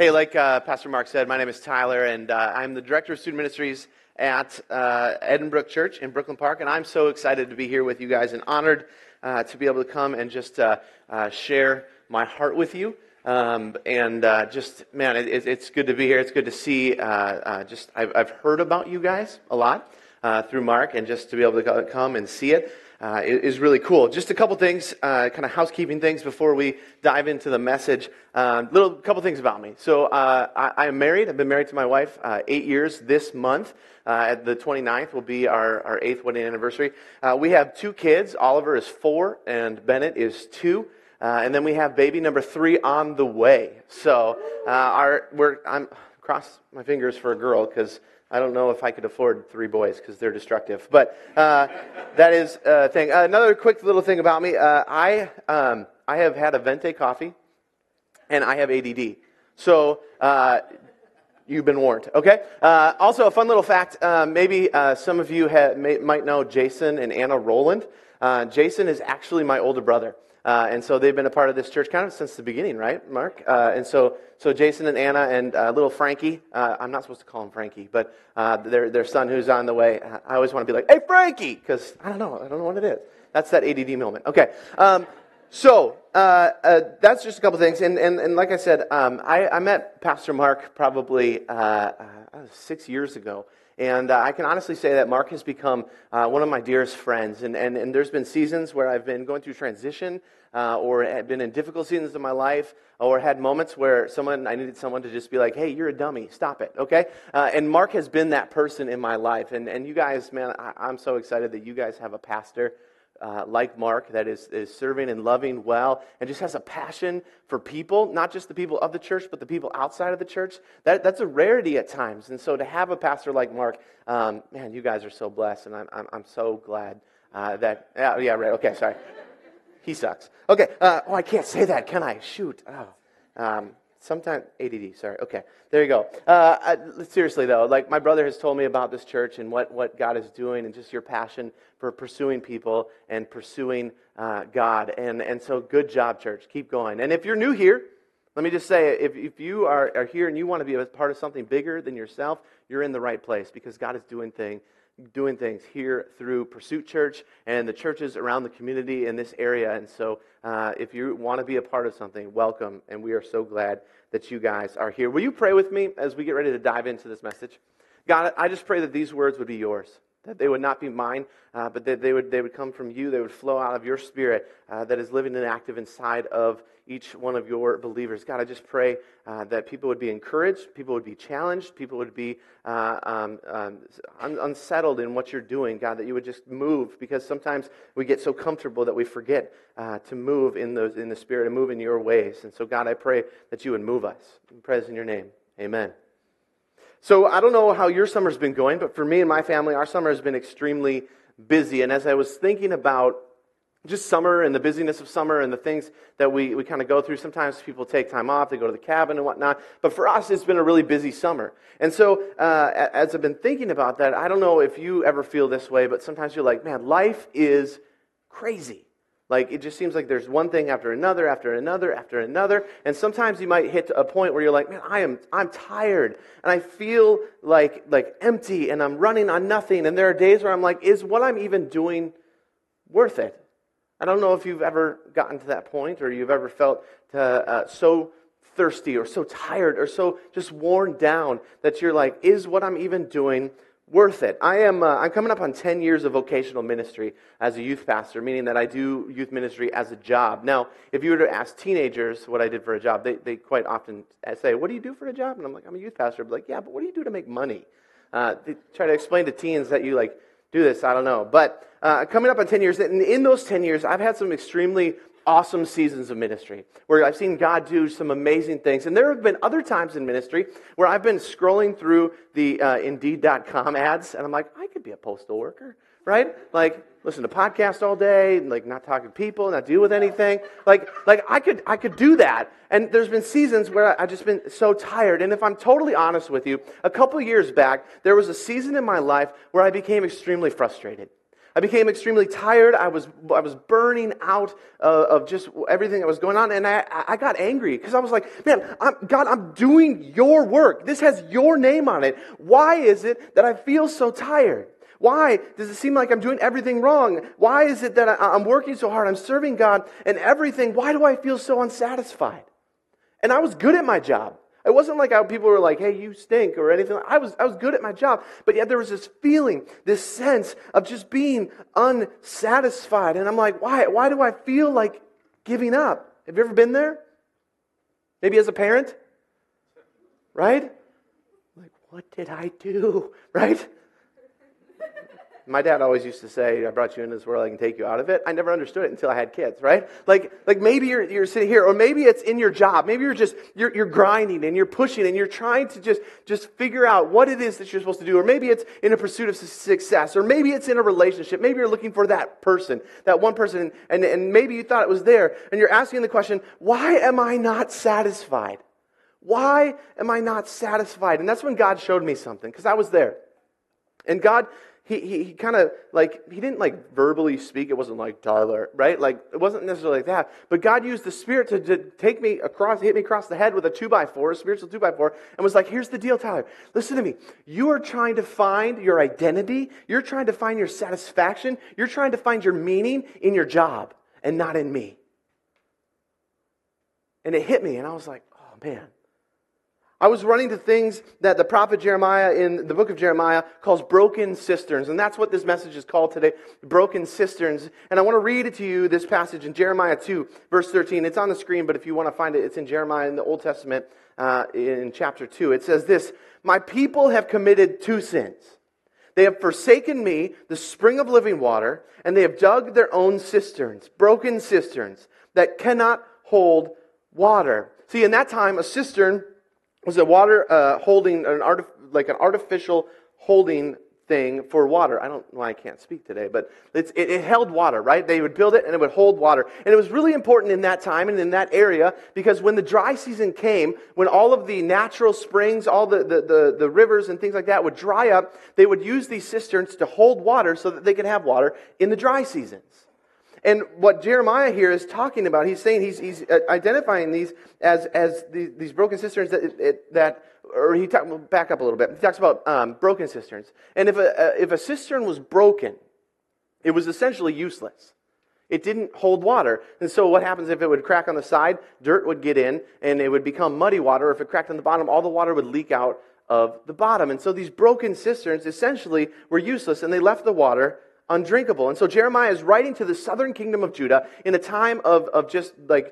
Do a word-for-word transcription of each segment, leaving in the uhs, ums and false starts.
Hey, like uh, Pastor Mark said, my name is Tyler, and uh, I'm the Director of Student Ministries at uh, Edinburgh Church in Brooklyn Park, and I'm so excited to be here with you guys and honored uh, to be able to come and just uh, uh, share my heart with you. Um, and uh, just, man, it, it's good to be here. It's good to see, uh, uh, just, I've, I've heard about you guys a lot uh, through Mark, and just to be able to come and see it uh, is really cool. Just a couple things, uh, kind of housekeeping things before we dive into the message. Uh, little couple things about me. So uh, I, I'm married. I've been married to my wife uh, eight years this month. Uh, at the twenty-ninth will be our, our eighth wedding anniversary. Uh, we have two kids. Oliver is four, and Bennett is two. Uh, and then we have baby number three on the way. So uh, our we're I'm cross my fingers for a girl because I don't know if I could afford three boys because they're destructive. But uh, that is a thing. Uh, another quick little thing about me: uh, I um, I have had a Venti coffee, and I have A D D. So. Uh, You've been warned, okay? Uh, also, a fun little fact, uh, maybe uh, some of you ha- may, might know Jason and Anna Rowland. Uh, Jason is actually my older brother, uh, and so they've been a part of this church kind of since the beginning, right, Mark? Uh, and so so Jason and Anna and uh, little Frankie, uh, I'm not supposed to call him Frankie, but uh, their their son who's on the way, I always want to be like, hey, Frankie, because I don't know, I don't know what it is. That's that A D D moment. Okay, um, so... Uh, uh, that's just a couple things, and and, and like I said, um, I, I met Pastor Mark probably uh, uh, six years ago, and uh, I can honestly say that Mark has become uh, one of my dearest friends, and, and, and there's been seasons where I've been going through transition, uh, or had been in difficult seasons of my life, or had moments where someone I needed someone to just be like, hey, you're a dummy, stop it, okay? Uh, and Mark has been that person in my life, and, and you guys, man, I, I'm so excited that you guys have a pastor Uh, like Mark, that is, is serving and loving well, and just has a passion for people, not just the people of the church, but the people outside of the church. That, that's a rarity at times. And so to have a pastor like Mark, um, man, you guys are so blessed, and I'm I'm, I'm so glad uh, that, uh, yeah, right, okay, sorry. He sucks. Okay, uh, oh, I can't say that, can I? Shoot. Oh. Um, Sometimes, A D D, sorry, okay, there you go. Uh, I, seriously, though, like my brother has told me about this church and what, what God is doing and just your passion for pursuing people and pursuing uh, God. And, and so good job, church. Keep going. And if you're new here, let me just say, if, if you are, are here and you want to be a part of something bigger than yourself, you're in the right place because God is doing things. doing things here through Pursuit Church and the churches around the community in this area. And so uh, if you want to be a part of something, welcome. And we are so glad that you guys are here. Will you pray with me as we get ready to dive into this message? God, I just pray that these words would be yours, that they would not be mine, uh, but that they would, they would come from you. They would flow out of your spirit uh, that is living and active inside of each one of your believers. God, I just pray uh, that people would be encouraged, people would be challenged, people would be uh, um, um, unsettled in what you're doing. God, that you would just move, because sometimes we get so comfortable that we forget uh, to move in those in the Spirit and move in your ways. And so, God, I pray that you would move us. I pray this in your name. Amen. So I don't know how your summer's been going, but for me and my family, our summer has been extremely busy. And as I was thinking about just summer and the busyness of summer and the things that we, we kind of go through. Sometimes people take time off, they go to the cabin and whatnot. But for us, it's been a really busy summer. And so uh, as I've been thinking about that, I don't know if you ever feel this way, but sometimes you're like, man, life is crazy. Like, it just seems like there's one thing after another, after another, after another. And sometimes you might hit a point where you're like, man, I am, I'm tired. And I feel like, like empty and I'm running on nothing. And there are days where I'm like, is what I'm even doing worth it? I don't know if you've ever gotten to that point or you've ever felt uh, uh, so thirsty or so tired or so just worn down that you're like, is what I'm even doing worth it? I am, uh, I'm coming up on ten years of vocational ministry as a youth pastor, meaning that I do youth ministry as a job. Now, if you were to ask teenagers what I did for a job, they, they quite often say, what do you do for a job? And I'm like, I'm a youth pastor. I'm like, yeah, but what do you do to make money? Uh, they try to explain to teens that you like, do this, I don't know. But uh, coming up on ten years, and in those ten years, I've had some extremely awesome seasons of ministry where I've seen God do some amazing things. And there have been other times in ministry where I've been scrolling through the uh, Indeed dot com ads, and I'm like, I could be a postal worker, right? Like, listen to podcasts all day, and like not talking to people, not deal with anything. Like, like I could, I could do that. And there's been seasons where I've just been so tired. And if I'm totally honest with you, a couple years back, there was a season in my life where I became extremely frustrated. I became extremely tired. I was I was burning out uh, of just everything that was going on, and I, I got angry because I was like, man, I'm, God, I'm doing your work. This has your name on it. Why is it that I feel so tired? Why does it seem like I'm doing everything wrong? Why is it that I, I'm working so hard? I'm serving God and everything. Why do I feel so unsatisfied? And I was good at my job. It wasn't like I, people were like, hey, you stink or anything. I was I was good at my job, but yet there was this feeling, this sense of just being unsatisfied. And I'm like, why? Why do I feel like giving up? Have you ever been there? Maybe as a parent, right? Like, what did I do, right? My dad always used to say, I brought you into this world, I can take you out of it. I never understood it until I had kids, right? Like, like maybe you're, you're sitting here, or maybe it's in your job. Maybe you're just, you're, you're grinding and you're pushing and you're trying to just, just figure out what it is that you're supposed to do. Or maybe it's in a pursuit of success, or maybe it's in a relationship. Maybe you're looking for that person, that one person, and, and maybe you thought it was there. And you're asking the question, why am I not satisfied? Why am I not satisfied? And that's when God showed me something, because I was there. And God... He he, he kind of, like, he didn't, like, verbally speak. It wasn't like, Tyler, right? Like, it wasn't necessarily like that. But God used the Spirit to, to take me across, hit me across the head with a two by four, a spiritual two by four, and was like, here's the deal, Tyler. Listen to me. You are trying to find your identity. You're trying to find your satisfaction. You're trying to find your meaning in your job and not in me. And it hit me, and I was like, oh, man. I was running to things that the prophet Jeremiah in the book of Jeremiah calls broken cisterns. And that's what this message is called today, broken cisterns. And I want to read it to you, this passage in Jeremiah two, verse thirteen. It's on the screen, but if you want to find it, it's in Jeremiah in the Old Testament uh, in chapter two. It says this, my people have committed two sins. They have forsaken me, the spring of living water, and they have dug their own cisterns, broken cisterns, that cannot hold water. See, in that time, a cistern... was a water uh, holding, an art, like an artificial holding thing for water. I don't know why I can't speak today, but it's, it, it held water, right? They would build it and it would hold water. And it was really important in that time and in that area because when the dry season came, when all of the natural springs, all the, the, the, the rivers and things like that would dry up, they would use these cisterns to hold water so that they could have water in the dry seasons. And what Jeremiah here is talking about, he's saying he's he's identifying these as as the, these broken cisterns that it, that or he talk, we'll back up a little bit. He talks about um, broken cisterns, and if a if a cistern was broken, it was essentially useless. It didn't hold water, and so what happens if it would crack on the side? Dirt would get in, and it would become muddy water. If it cracked on the bottom, all the water would leak out of the bottom, and so these broken cisterns essentially were useless, and they left the water undrinkable. And so Jeremiah is writing to the southern kingdom of Judah in a time of, of just like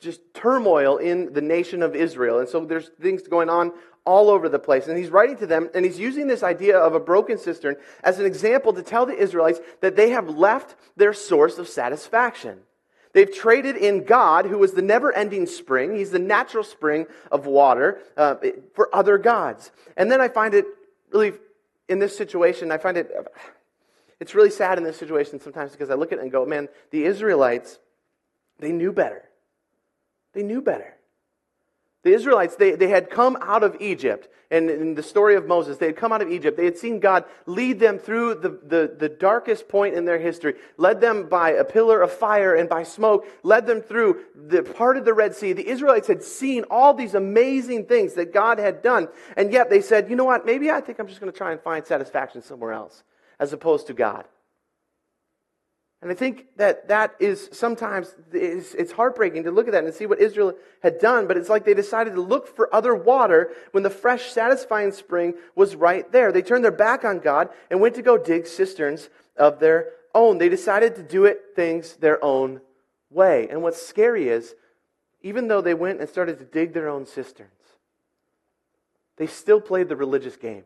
just turmoil in the nation of Israel. And so there's things going on all over the place. And he's writing to them, and he's using this idea of a broken cistern as an example to tell the Israelites that they have left their source of satisfaction. They've traded in God, who is the never-ending spring. He's the natural spring of water uh, for other gods. And then I find it really, in this situation, I find it... It's really sad in this situation sometimes because I look at it and go, man, the Israelites, they knew better. They knew better. The Israelites, they, they had come out of Egypt. And in the story of Moses, they had come out of Egypt. They had seen God lead them through the, the, the darkest point in their history, led them by a pillar of fire and by smoke, led them through the part of the Red Sea. The Israelites had seen all these amazing things that God had done. And yet they said, you know what, maybe I think I'm just going to try and find satisfaction somewhere else, as opposed to God. And I think that that is sometimes, it's heartbreaking to look at that and see what Israel had done, but it's like they decided to look for other water when the fresh, satisfying spring was right there. They turned their back on God and went to go dig cisterns of their own. They decided to do it things their own way. And what's scary is, even though they went and started to dig their own cisterns, they still played the religious game.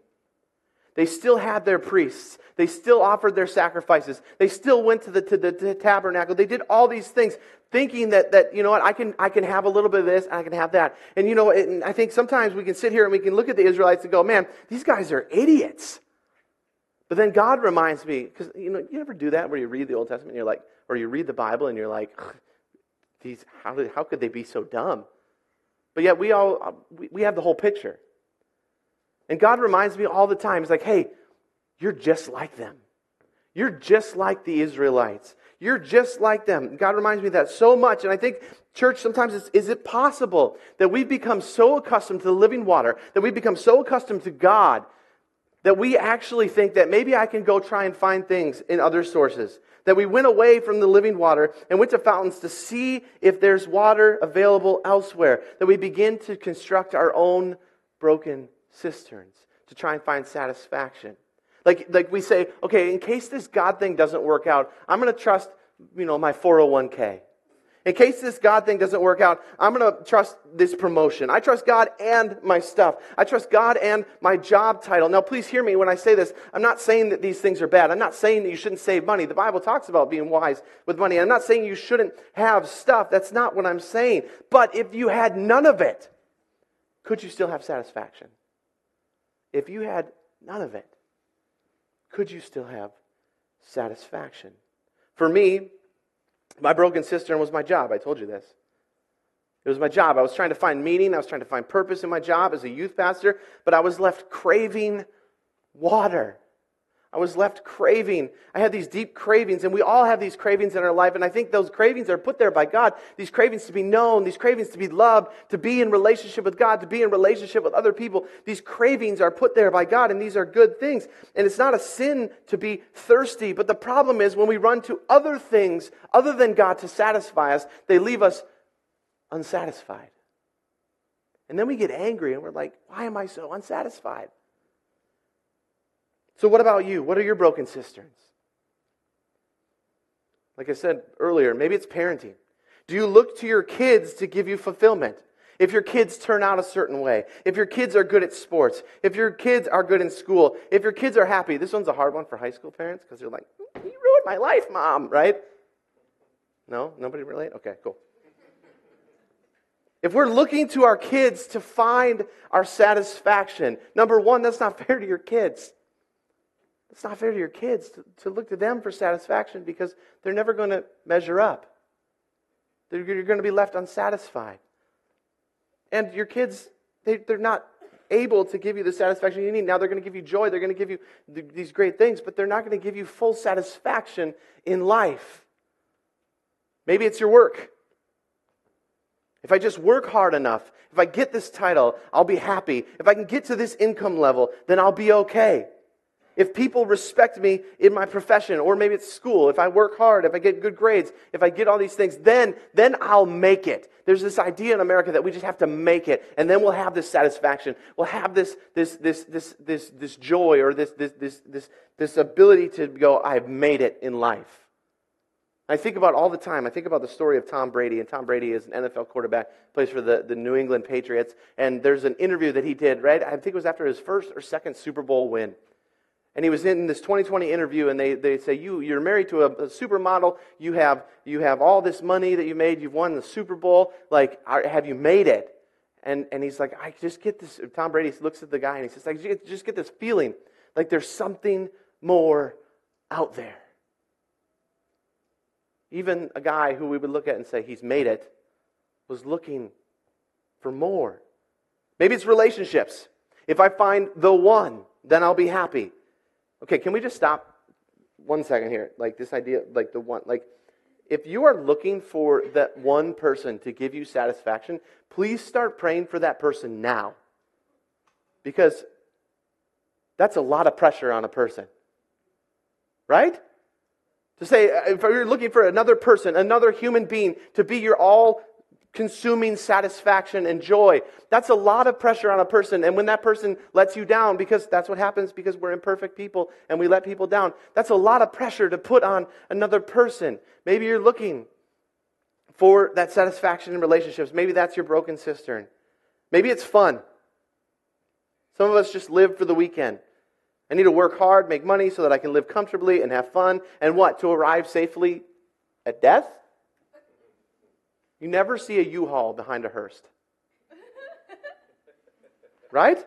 They still had their priests. They still offered their sacrifices. They still went to the, to the, to the tabernacle. They did all these things thinking that, that you know what, I can, I can have a little bit of this and I can have that. And, you know, and I think sometimes we can sit here and we can look at the Israelites and go, man, these guys are idiots. But then God reminds me, because, you know, you ever do that where you read the Old Testament and you're like, or you read the Bible and you're like, these, how did, how could they be so dumb? But yet we all, we, we have the whole picture. And God reminds me all the time, he's like, hey, you're just like them. You're just like the Israelites. You're just like them. God reminds me of that so much. And I think, church, sometimes it's, is it possible that we've become so accustomed to the living water, that we've become so accustomed to God, that we actually think that maybe I can go try and find things in other sources? That we went away from the living water and went to fountains to see if there's water available elsewhere. That we begin to construct our own broken cisterns to try and find satisfaction. Like, like we say, okay, in case this God thing doesn't work out, I'm going to trust, you know, my four oh one k. In case this God thing doesn't work out, I'm going to trust this promotion. I trust God and my stuff. I trust God and my job title. Now, please hear me when I say this. I'm not saying that these things are bad. I'm not saying that you shouldn't save money. The Bible talks about being wise with money. I'm not saying you shouldn't have stuff. That's not what I'm saying. But if you had none of it, could you still have satisfaction? If you had none of it, could you still have satisfaction? For me, my broken cistern was my job. I told you this. It was my job. I was trying to find meaning. I was trying to find purpose in my job as a youth pastor, but I was left craving water. I was left craving. I had these deep cravings, and we all have these cravings in our life, and I think those cravings are put there by God. These cravings to be known, these cravings to be loved, to be in relationship with God, to be in relationship with other people. These cravings are put there by God, and these are good things. And it's not a sin to be thirsty, but the problem is when we run to other things other than God to satisfy us, they leave us unsatisfied. And then we get angry, and we're like, why am I so unsatisfied? So what about you? What are your broken cisterns? Like I said earlier, maybe it's parenting. Do you look to your kids to give you fulfillment? If your kids turn out a certain way, if your kids are good at sports, if your kids are good in school, if your kids are happy. This one's a hard one for high school parents because they're like, you ruined my life, Mom, right? No? Nobody relate? Okay, cool. If we're looking to our kids to find our satisfaction, number one, that's not fair to your kids. It's not fair to your kids to, to look to them for satisfaction because they're never going to measure up. They're, you're going to be left unsatisfied. And your kids, they, they're not able to give you the satisfaction you need. Now they're going to give you joy. They're going to give you th- these great things, but they're not going to give you full satisfaction in life. Maybe it's your work. If I just work hard enough, if I get this title, I'll be happy. If I can get to this income level, then I'll be okay. If people respect me in my profession, or maybe it's school, if I work hard, if I get good grades, if I get all these things, then, then I'll make it. There's this idea in America that we just have to make it, and then we'll have this satisfaction. We'll have this this this this this this joy or this this this this this ability to go, I've made it in life. I think about all the time. I think about the story of Tom Brady, and Tom Brady is an N F L quarterback, plays for the, the New England Patriots, and there's an interview that he did, right? I think it was after his first or second Super Bowl win. And he was in this twenty twenty interview, and they, they say, you, you're married to a, a supermodel. You have you have all this money that you made. You've won the Super Bowl. Like, are, have you made it? And and he's like, I just get this. Tom Brady looks at the guy, and he says, I just get this feeling like there's something more out there. Even a guy who we would look at and say, he's made it, was looking for more. Maybe it's relationships. If I find the one, then I'll be happy. Okay, can we just stop one second here? Like this idea, like the one, like if you are looking for that one person to give you satisfaction, please start praying for that person now. Because that's a lot of pressure on a person. Right? To say, if you're looking for another person, another human being to be your all consuming satisfaction and joy. That's a lot of pressure on a person. And when that person lets you down, because that's what happens because we're imperfect people and we let people down, that's a lot of pressure to put on another person. Maybe you're looking for that satisfaction in relationships. Maybe that's your broken cistern. Maybe it's fun. Some of us just live for the weekend. I need to work hard, make money so that I can live comfortably and have fun. And what? To arrive safely at death? You never see a U-Haul behind a hearse. Right?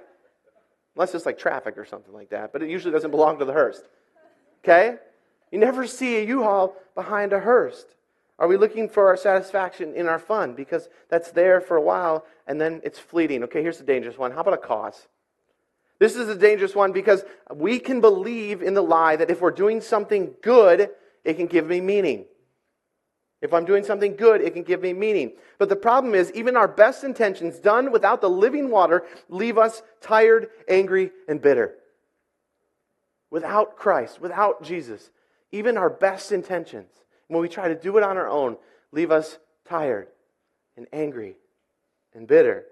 Unless it's like traffic or something like that, but it usually doesn't belong to the hearse. Okay? You never see a U-Haul behind a hearse. Are we looking for our satisfaction in our fun? Because that's there for a while, and then it's fleeting. Okay, here's the dangerous one. How about a cause? This is a dangerous one because we can believe in the lie that if we're doing something good, it can give me meaning. If I'm doing something good, it can give me meaning. But the problem is, even our best intentions done without the living water leave us tired, angry, and bitter. Without Christ, without Jesus, even our best intentions, when we try to do it on our own, leave us tired and angry and bitter.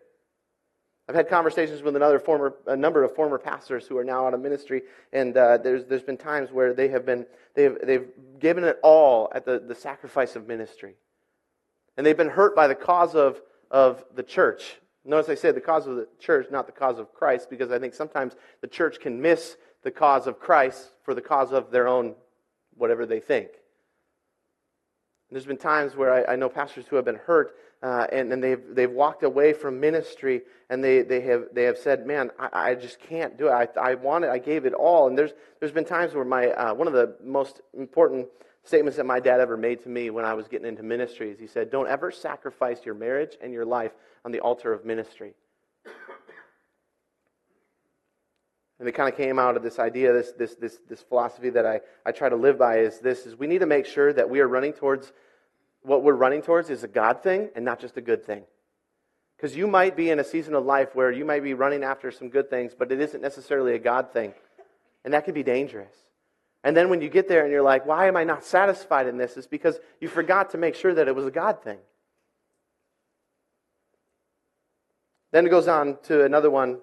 I've had conversations with another former, a number of former pastors who are now out of ministry, and uh, there's there's been times where they have been they've they've given it all at the, the sacrifice of ministry, and they've been hurt by the cause of of the church. Notice I said the cause of the church, not the cause of Christ, because I think sometimes the church can miss the cause of Christ for the cause of their own whatever they think. And there's been times where I, I know pastors who have been hurt. Uh, and, and they've they've walked away from ministry, and they, they have they have said, "Man, I, I just can't do it. I I wanted, I gave it all." And there's there's been times where my uh, one of the most important statements that my dad ever made to me when I was getting into ministry is he said, "Don't ever sacrifice your marriage and your life on the altar of ministry." And it kind of came out of this idea, this this this this philosophy that I I try to live by is this: is we need to make sure that we are running towards. What we're running towards is a God thing and not just a good thing. Because you might be in a season of life where you might be running after some good things, but it isn't necessarily a God thing. And that could be dangerous. And then when you get there and you're like, why am I not satisfied in this? It's because you forgot to make sure that it was a God thing. Then it goes on to another one.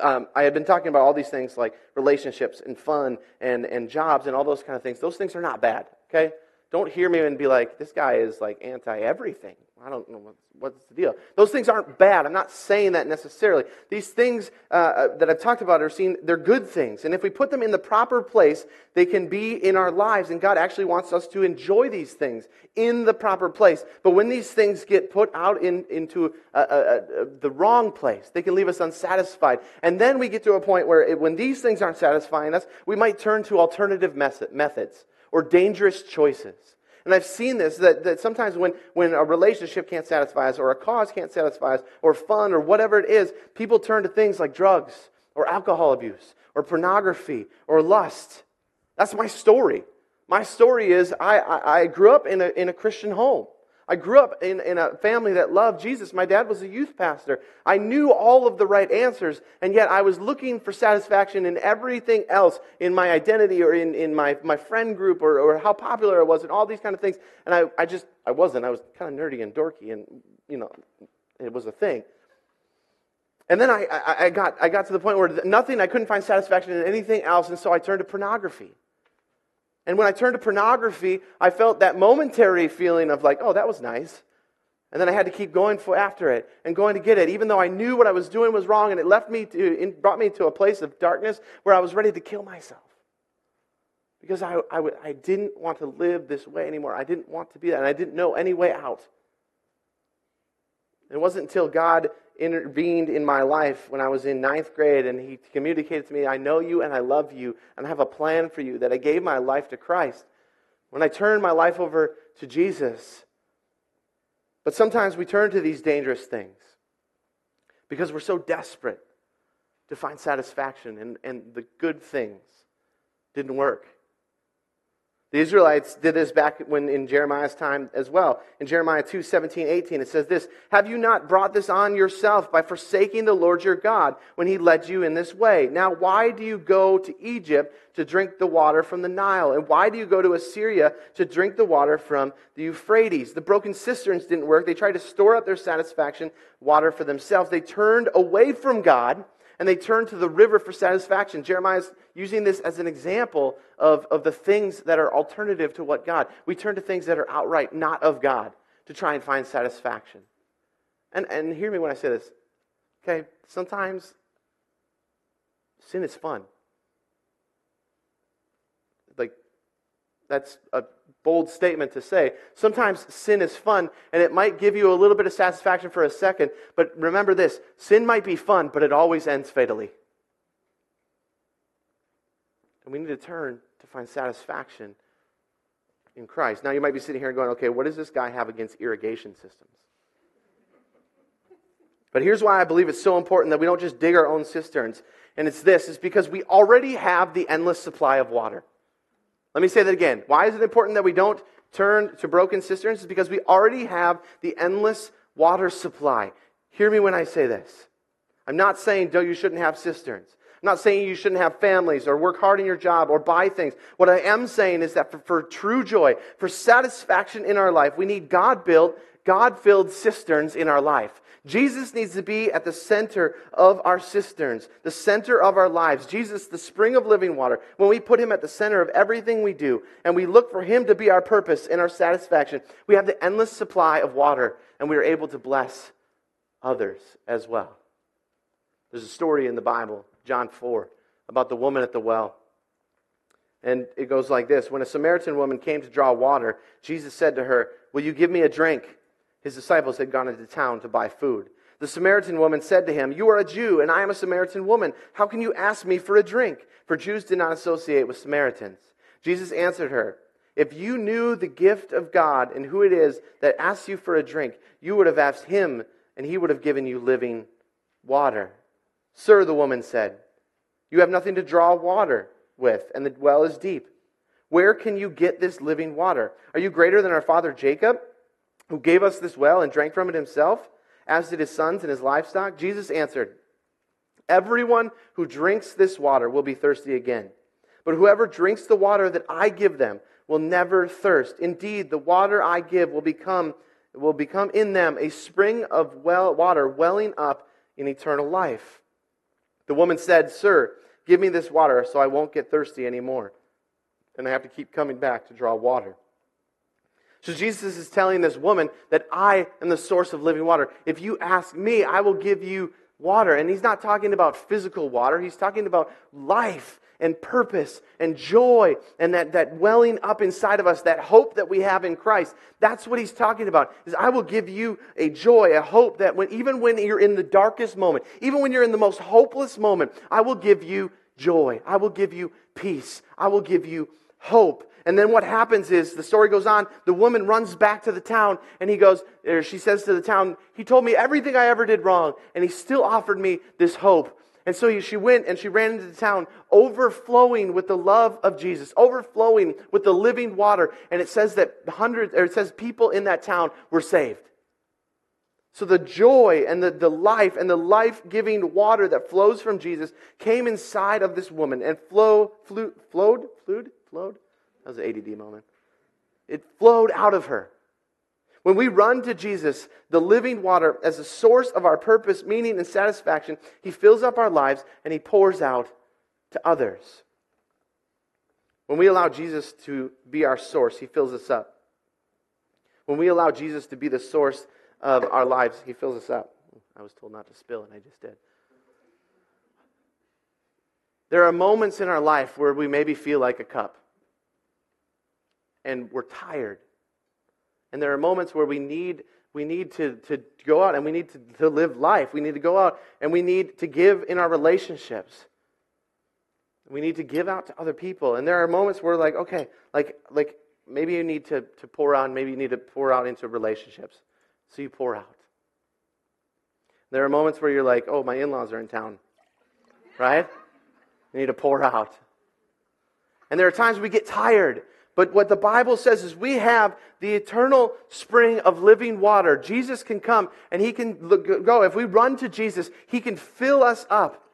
Um, I had been talking about all these things like relationships and fun and, and jobs and all those kind of things. Those things are not bad, okay? Don't hear me and be like, this guy is like anti-everything. I don't know what's, what's the deal. Those things aren't bad. I'm not saying that necessarily. These things uh, that I've talked about are seen, they're good things. And if we put them in the proper place, they can be in our lives. And God actually wants us to enjoy these things in the proper place. But when these things get put out in, into a, a, a, the wrong place, they can leave us unsatisfied. And then we get to a point where it, when these things aren't satisfying us, we might turn to alternative method, methods. Or dangerous choices. And I've seen this, that, that sometimes when, when a relationship can't satisfy us, or a cause can't satisfy us, or fun, or whatever it is, people turn to things like drugs, or alcohol abuse, or pornography, or lust. That's my story. My story is I, I, I grew up in a, in a Christian home. I grew up in, in a family that loved Jesus. My dad was a youth pastor. I knew all of the right answers, and yet I was looking for satisfaction in everything else, in my identity or in, in my, my friend group or, or how popular I was and all these kind of things. And I, I just, I wasn't. I was kind of nerdy and dorky, and, you know, it was a thing. And then I, I, I got I got to the point where nothing, I couldn't find satisfaction in anything else, and so I turned to pornography. And when I turned to pornography, I felt that momentary feeling of like, oh, that was nice. And then I had to keep going for after it and going to get it, even though I knew what I was doing was wrong, and it left me to, it brought me to a place of darkness where I was ready to kill myself. Because I, I, I didn't want to live this way anymore. I didn't want to be that, and I didn't know any way out. It wasn't until God intervened in my life when I was in ninth grade, and he communicated to me, I know you and I love you and I have a plan for you, that I gave my life to Christ. When I turned my life over to Jesus. But sometimes we turn to these dangerous things because we're so desperate to find satisfaction, and, and the good things didn't work. The Israelites did this back when in Jeremiah's time as well. In Jeremiah two, seventeen, eighteen, it says this: "Have you not brought this on yourself by forsaking the Lord your God when he led you in this way? Now why do you go to Egypt to drink the water from the Nile? And why do you go to Assyria to drink the water from the Euphrates?" The broken cisterns didn't work. They tried to store up their satisfaction, water for themselves. They turned away from God, and they turn to the river for satisfaction. Jeremiah's using this as an example of, of the things that are alternative to what God. We turn to things that are outright not of God to try and find satisfaction. And, and hear me when I say this. Okay, sometimes sin is fun. Like, that's a bold statement to say. Sometimes sin is fun, and it might give you a little bit of satisfaction for a second, but remember this: sin might be fun, but it always ends fatally. And we need to turn to find satisfaction in Christ. Now you might be sitting here going, okay, what does this guy have against irrigation systems? But here's why I believe it's so important that we don't just dig our own cisterns. And it's this, it's because we already have the endless supply of water. Let me say that again. Why is it important that we don't turn to broken cisterns? It's because we already have the endless water supply. Hear me when I say this. I'm not saying, no, you shouldn't have cisterns. I'm not saying you shouldn't have families or work hard in your job or buy things. What I am saying is that for, for true joy, for satisfaction in our life, we need God-built, God-filled cisterns in our life. Jesus needs to be at the center of our cisterns, the center of our lives. Jesus, the spring of living water. When we put him at the center of everything we do and we look for him to be our purpose and our satisfaction, we have the endless supply of water and we are able to bless others as well. There's a story in the Bible, John four, about the woman at the well. And it goes like this. When a Samaritan woman came to draw water, Jesus said to her, "Will you give me a drink?" His disciples had gone into town to buy food. The Samaritan woman said to him, "You are a Jew, and I am a Samaritan woman. How can you ask me for a drink?" For Jews did not associate with Samaritans. Jesus answered her, "If you knew the gift of God and who it is that asks you for a drink, you would have asked him, and he would have given you living water." "Sir," the woman said, "you have nothing to draw water with, and the well is deep. Where can you get this living water? Are you greater than our father Jacob, who gave us this well and drank from it himself, as did his sons and his livestock?" Jesus answered, "Everyone who drinks this water will be thirsty again. But whoever drinks the water that I give them will never thirst. Indeed, the water I give will become, will become in them a spring of well water welling up in eternal life." The woman said, "Sir, give me this water so I won't get thirsty anymore, and I have to keep coming back to draw water." So Jesus is telling this woman that I am the source of living water. If you ask me, I will give you water. And he's not talking about physical water. He's talking about life and purpose and joy and that, that welling up inside of us, that hope that we have in Christ. That's what he's talking about, is I will give you a joy, a hope that when even when you're in the darkest moment, even when you're in the most hopeless moment, I will give you joy. I will give you peace. I will give you hope. And then what happens is, the story goes on, the woman runs back to the town, and he goes, or she says to the town, "He told me everything I ever did wrong, and he still offered me this hope." And so she went and she ran into the town, overflowing with the love of Jesus, overflowing with the living water. And it says that hundreds, or it says people in that town were saved. So the joy and the, the life and the life-giving water that flows from Jesus came inside of this woman and flow, flew, flowed, flowed, flowed. That was an A D D moment. It flowed out of her. When we run to Jesus, the living water, as a source of our purpose, meaning, and satisfaction, he fills up our lives and he pours out to others. When we allow Jesus to be our source, he fills us up. When we allow Jesus to be the source of our lives, he fills us up. I was told not to spill, and I just did. There are moments in our life where we maybe feel like a cup. And we're tired. And there are moments where we need we need to, to go out and we need to, to live life. We need to go out and we need to give in our relationships. We need to give out to other people. And there are moments where like, okay, like like maybe you need to, to pour out, maybe you need to pour out into relationships. So you pour out. There are moments where you're like, oh, my in-laws are in town. Right? You need to pour out. And there are times we get tired. But what the Bible says is we have the eternal spring of living water. Jesus can come and he can go. If we run to Jesus, he can fill us up.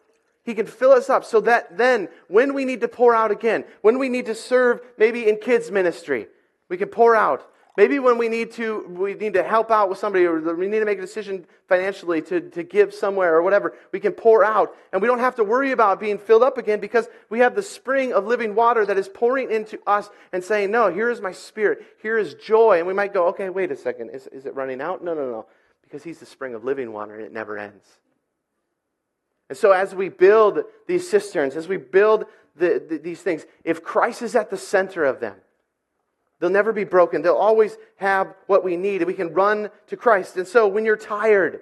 He can fill us up so that then when we need to pour out again, when we need to serve maybe in kids ministry, we can pour out. Maybe when we need to we need to help out with somebody or we need to make a decision financially to, to give somewhere or whatever, we can pour out. And we don't have to worry about being filled up again because we have the spring of living water that is pouring into us and saying, no, here is my spirit. Here is joy. And we might go, okay, wait a second. Is, is it running out? No, no, no. Because he's the spring of living water and it never ends. And so as we build these cisterns, as we build the, the, these things, if Christ is at the center of them, they'll never be broken. They'll always have what we need. And we can run to Christ. And so when you're tired,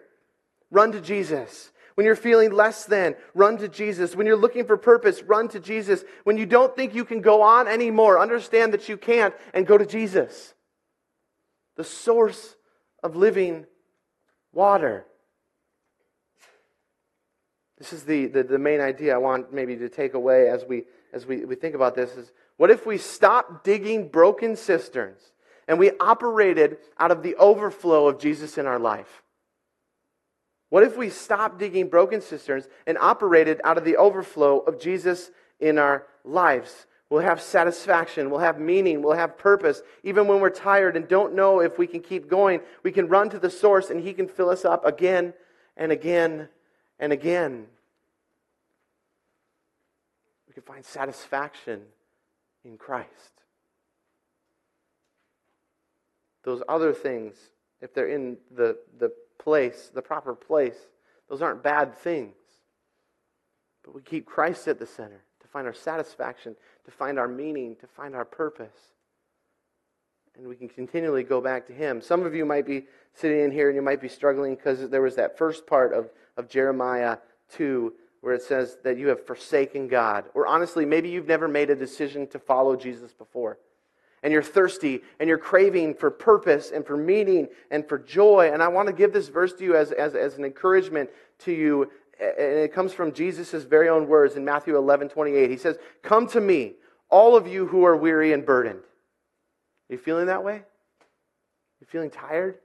run to Jesus. When you're feeling less than, run to Jesus. When you're looking for purpose, run to Jesus. When you don't think you can go on anymore, understand that you can't and go to Jesus. The source of living water. This is the, the, the main idea I want maybe to take away as we as we, we think about this is, what if we stopped digging broken cisterns and we operated out of the overflow of Jesus in our life? What if we stopped digging broken cisterns and operated out of the overflow of Jesus in our lives? We'll have satisfaction, we'll have meaning, we'll have purpose. Even when we're tired and don't know if we can keep going, we can run to the source and He can fill us up again and again and again. We can find satisfaction in Christ. Those other things, if they're in the, the place, the proper place, those aren't bad things. But we keep Christ at the center to find our satisfaction, to find our meaning, to find our purpose. And we can continually go back to Him. Some of you might be sitting in here and you might be struggling because there was that first part of, of Jeremiah two where it says that you have forsaken God. Or honestly, maybe you've never made a decision to follow Jesus before. And you're thirsty, and you're craving for purpose, and for meaning, and for joy. And I want to give this verse to you as, as, as an encouragement to you. And it comes from Jesus' very own words in Matthew eleven twenty-eight. He says, "Come to me, all of you who are weary and burdened." Are you feeling that way? Are you feeling tired?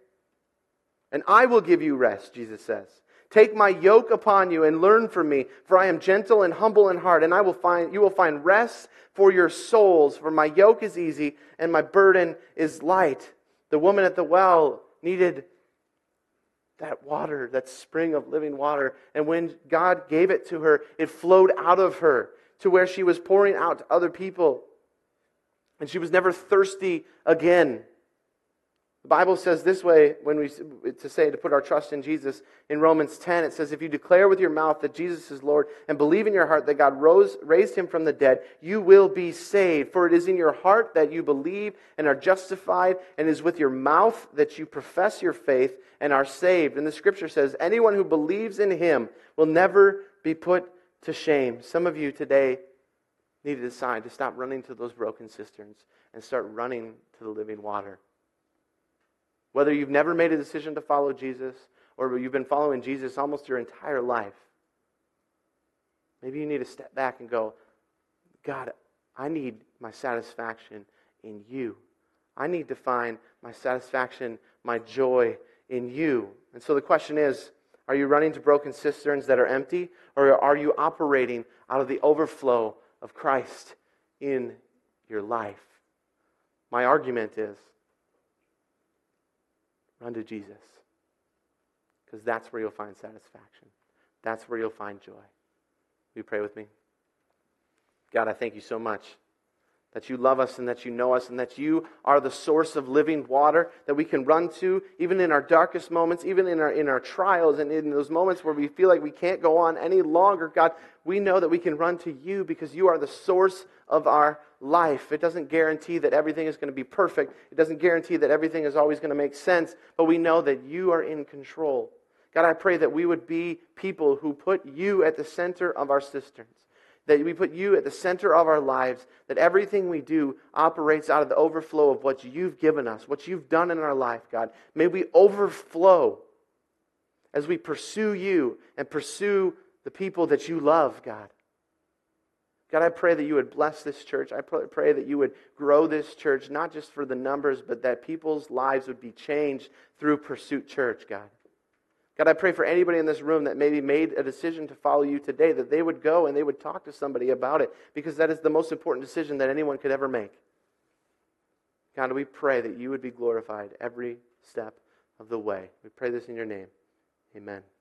"And I will give you rest," Jesus says. "Take my yoke upon you and learn from me, for I am gentle and humble in heart, and I will find you will find rest for your souls, for my yoke is easy and my burden is light." The woman at the well needed that water, that spring of living water, and when God gave it to her, it flowed out of her to where she was pouring out to other people, and she was never thirsty again. The Bible says this way, when we to say to put our trust in Jesus. In Romans ten, it says, "If you declare with your mouth that Jesus is Lord and believe in your heart that God rose, raised him from the dead, you will be saved. For it is in your heart that you believe and are justified, and it is with your mouth that you profess your faith and are saved." And the Scripture says, "Anyone who believes in him will never be put to shame." Some of you today need to decide to stop running to those broken cisterns and start running to the living water. Whether you've never made a decision to follow Jesus or you've been following Jesus almost your entire life, maybe you need to step back and go, "God, I need my satisfaction in you. I need to find my satisfaction, my joy in you." And so the question is, are you running to broken cisterns that are empty, or are you operating out of the overflow of Christ in your life? My argument is, run to Jesus, because that's where you'll find satisfaction. That's where you'll find joy. Will you pray with me? God, I thank you so much that you love us and that you know us and that you are the source of living water that we can run to, even in our darkest moments, even in our, in our trials and in those moments where we feel like we can't go on any longer. God, we know that we can run to you because you are the source of our life. It doesn't guarantee that everything is going to be perfect. It doesn't guarantee that everything is always going to make sense, but we know that you are in control. God, I pray that we would be people who put you at the center of our cisterns, that we put you at the center of our lives, that everything we do operates out of the overflow of what you've given us, what you've done in our life, God. May we overflow as we pursue you and pursue the people that you love, God. God, I pray that you would bless this church. I pray that you would grow this church, not just for the numbers, but that people's lives would be changed through Pursuit Church, God. God, I pray for anybody in this room that maybe made a decision to follow you today, that they would go and they would talk to somebody about it, because that is the most important decision that anyone could ever make. God, we pray that you would be glorified every step of the way. We pray this in your name. Amen.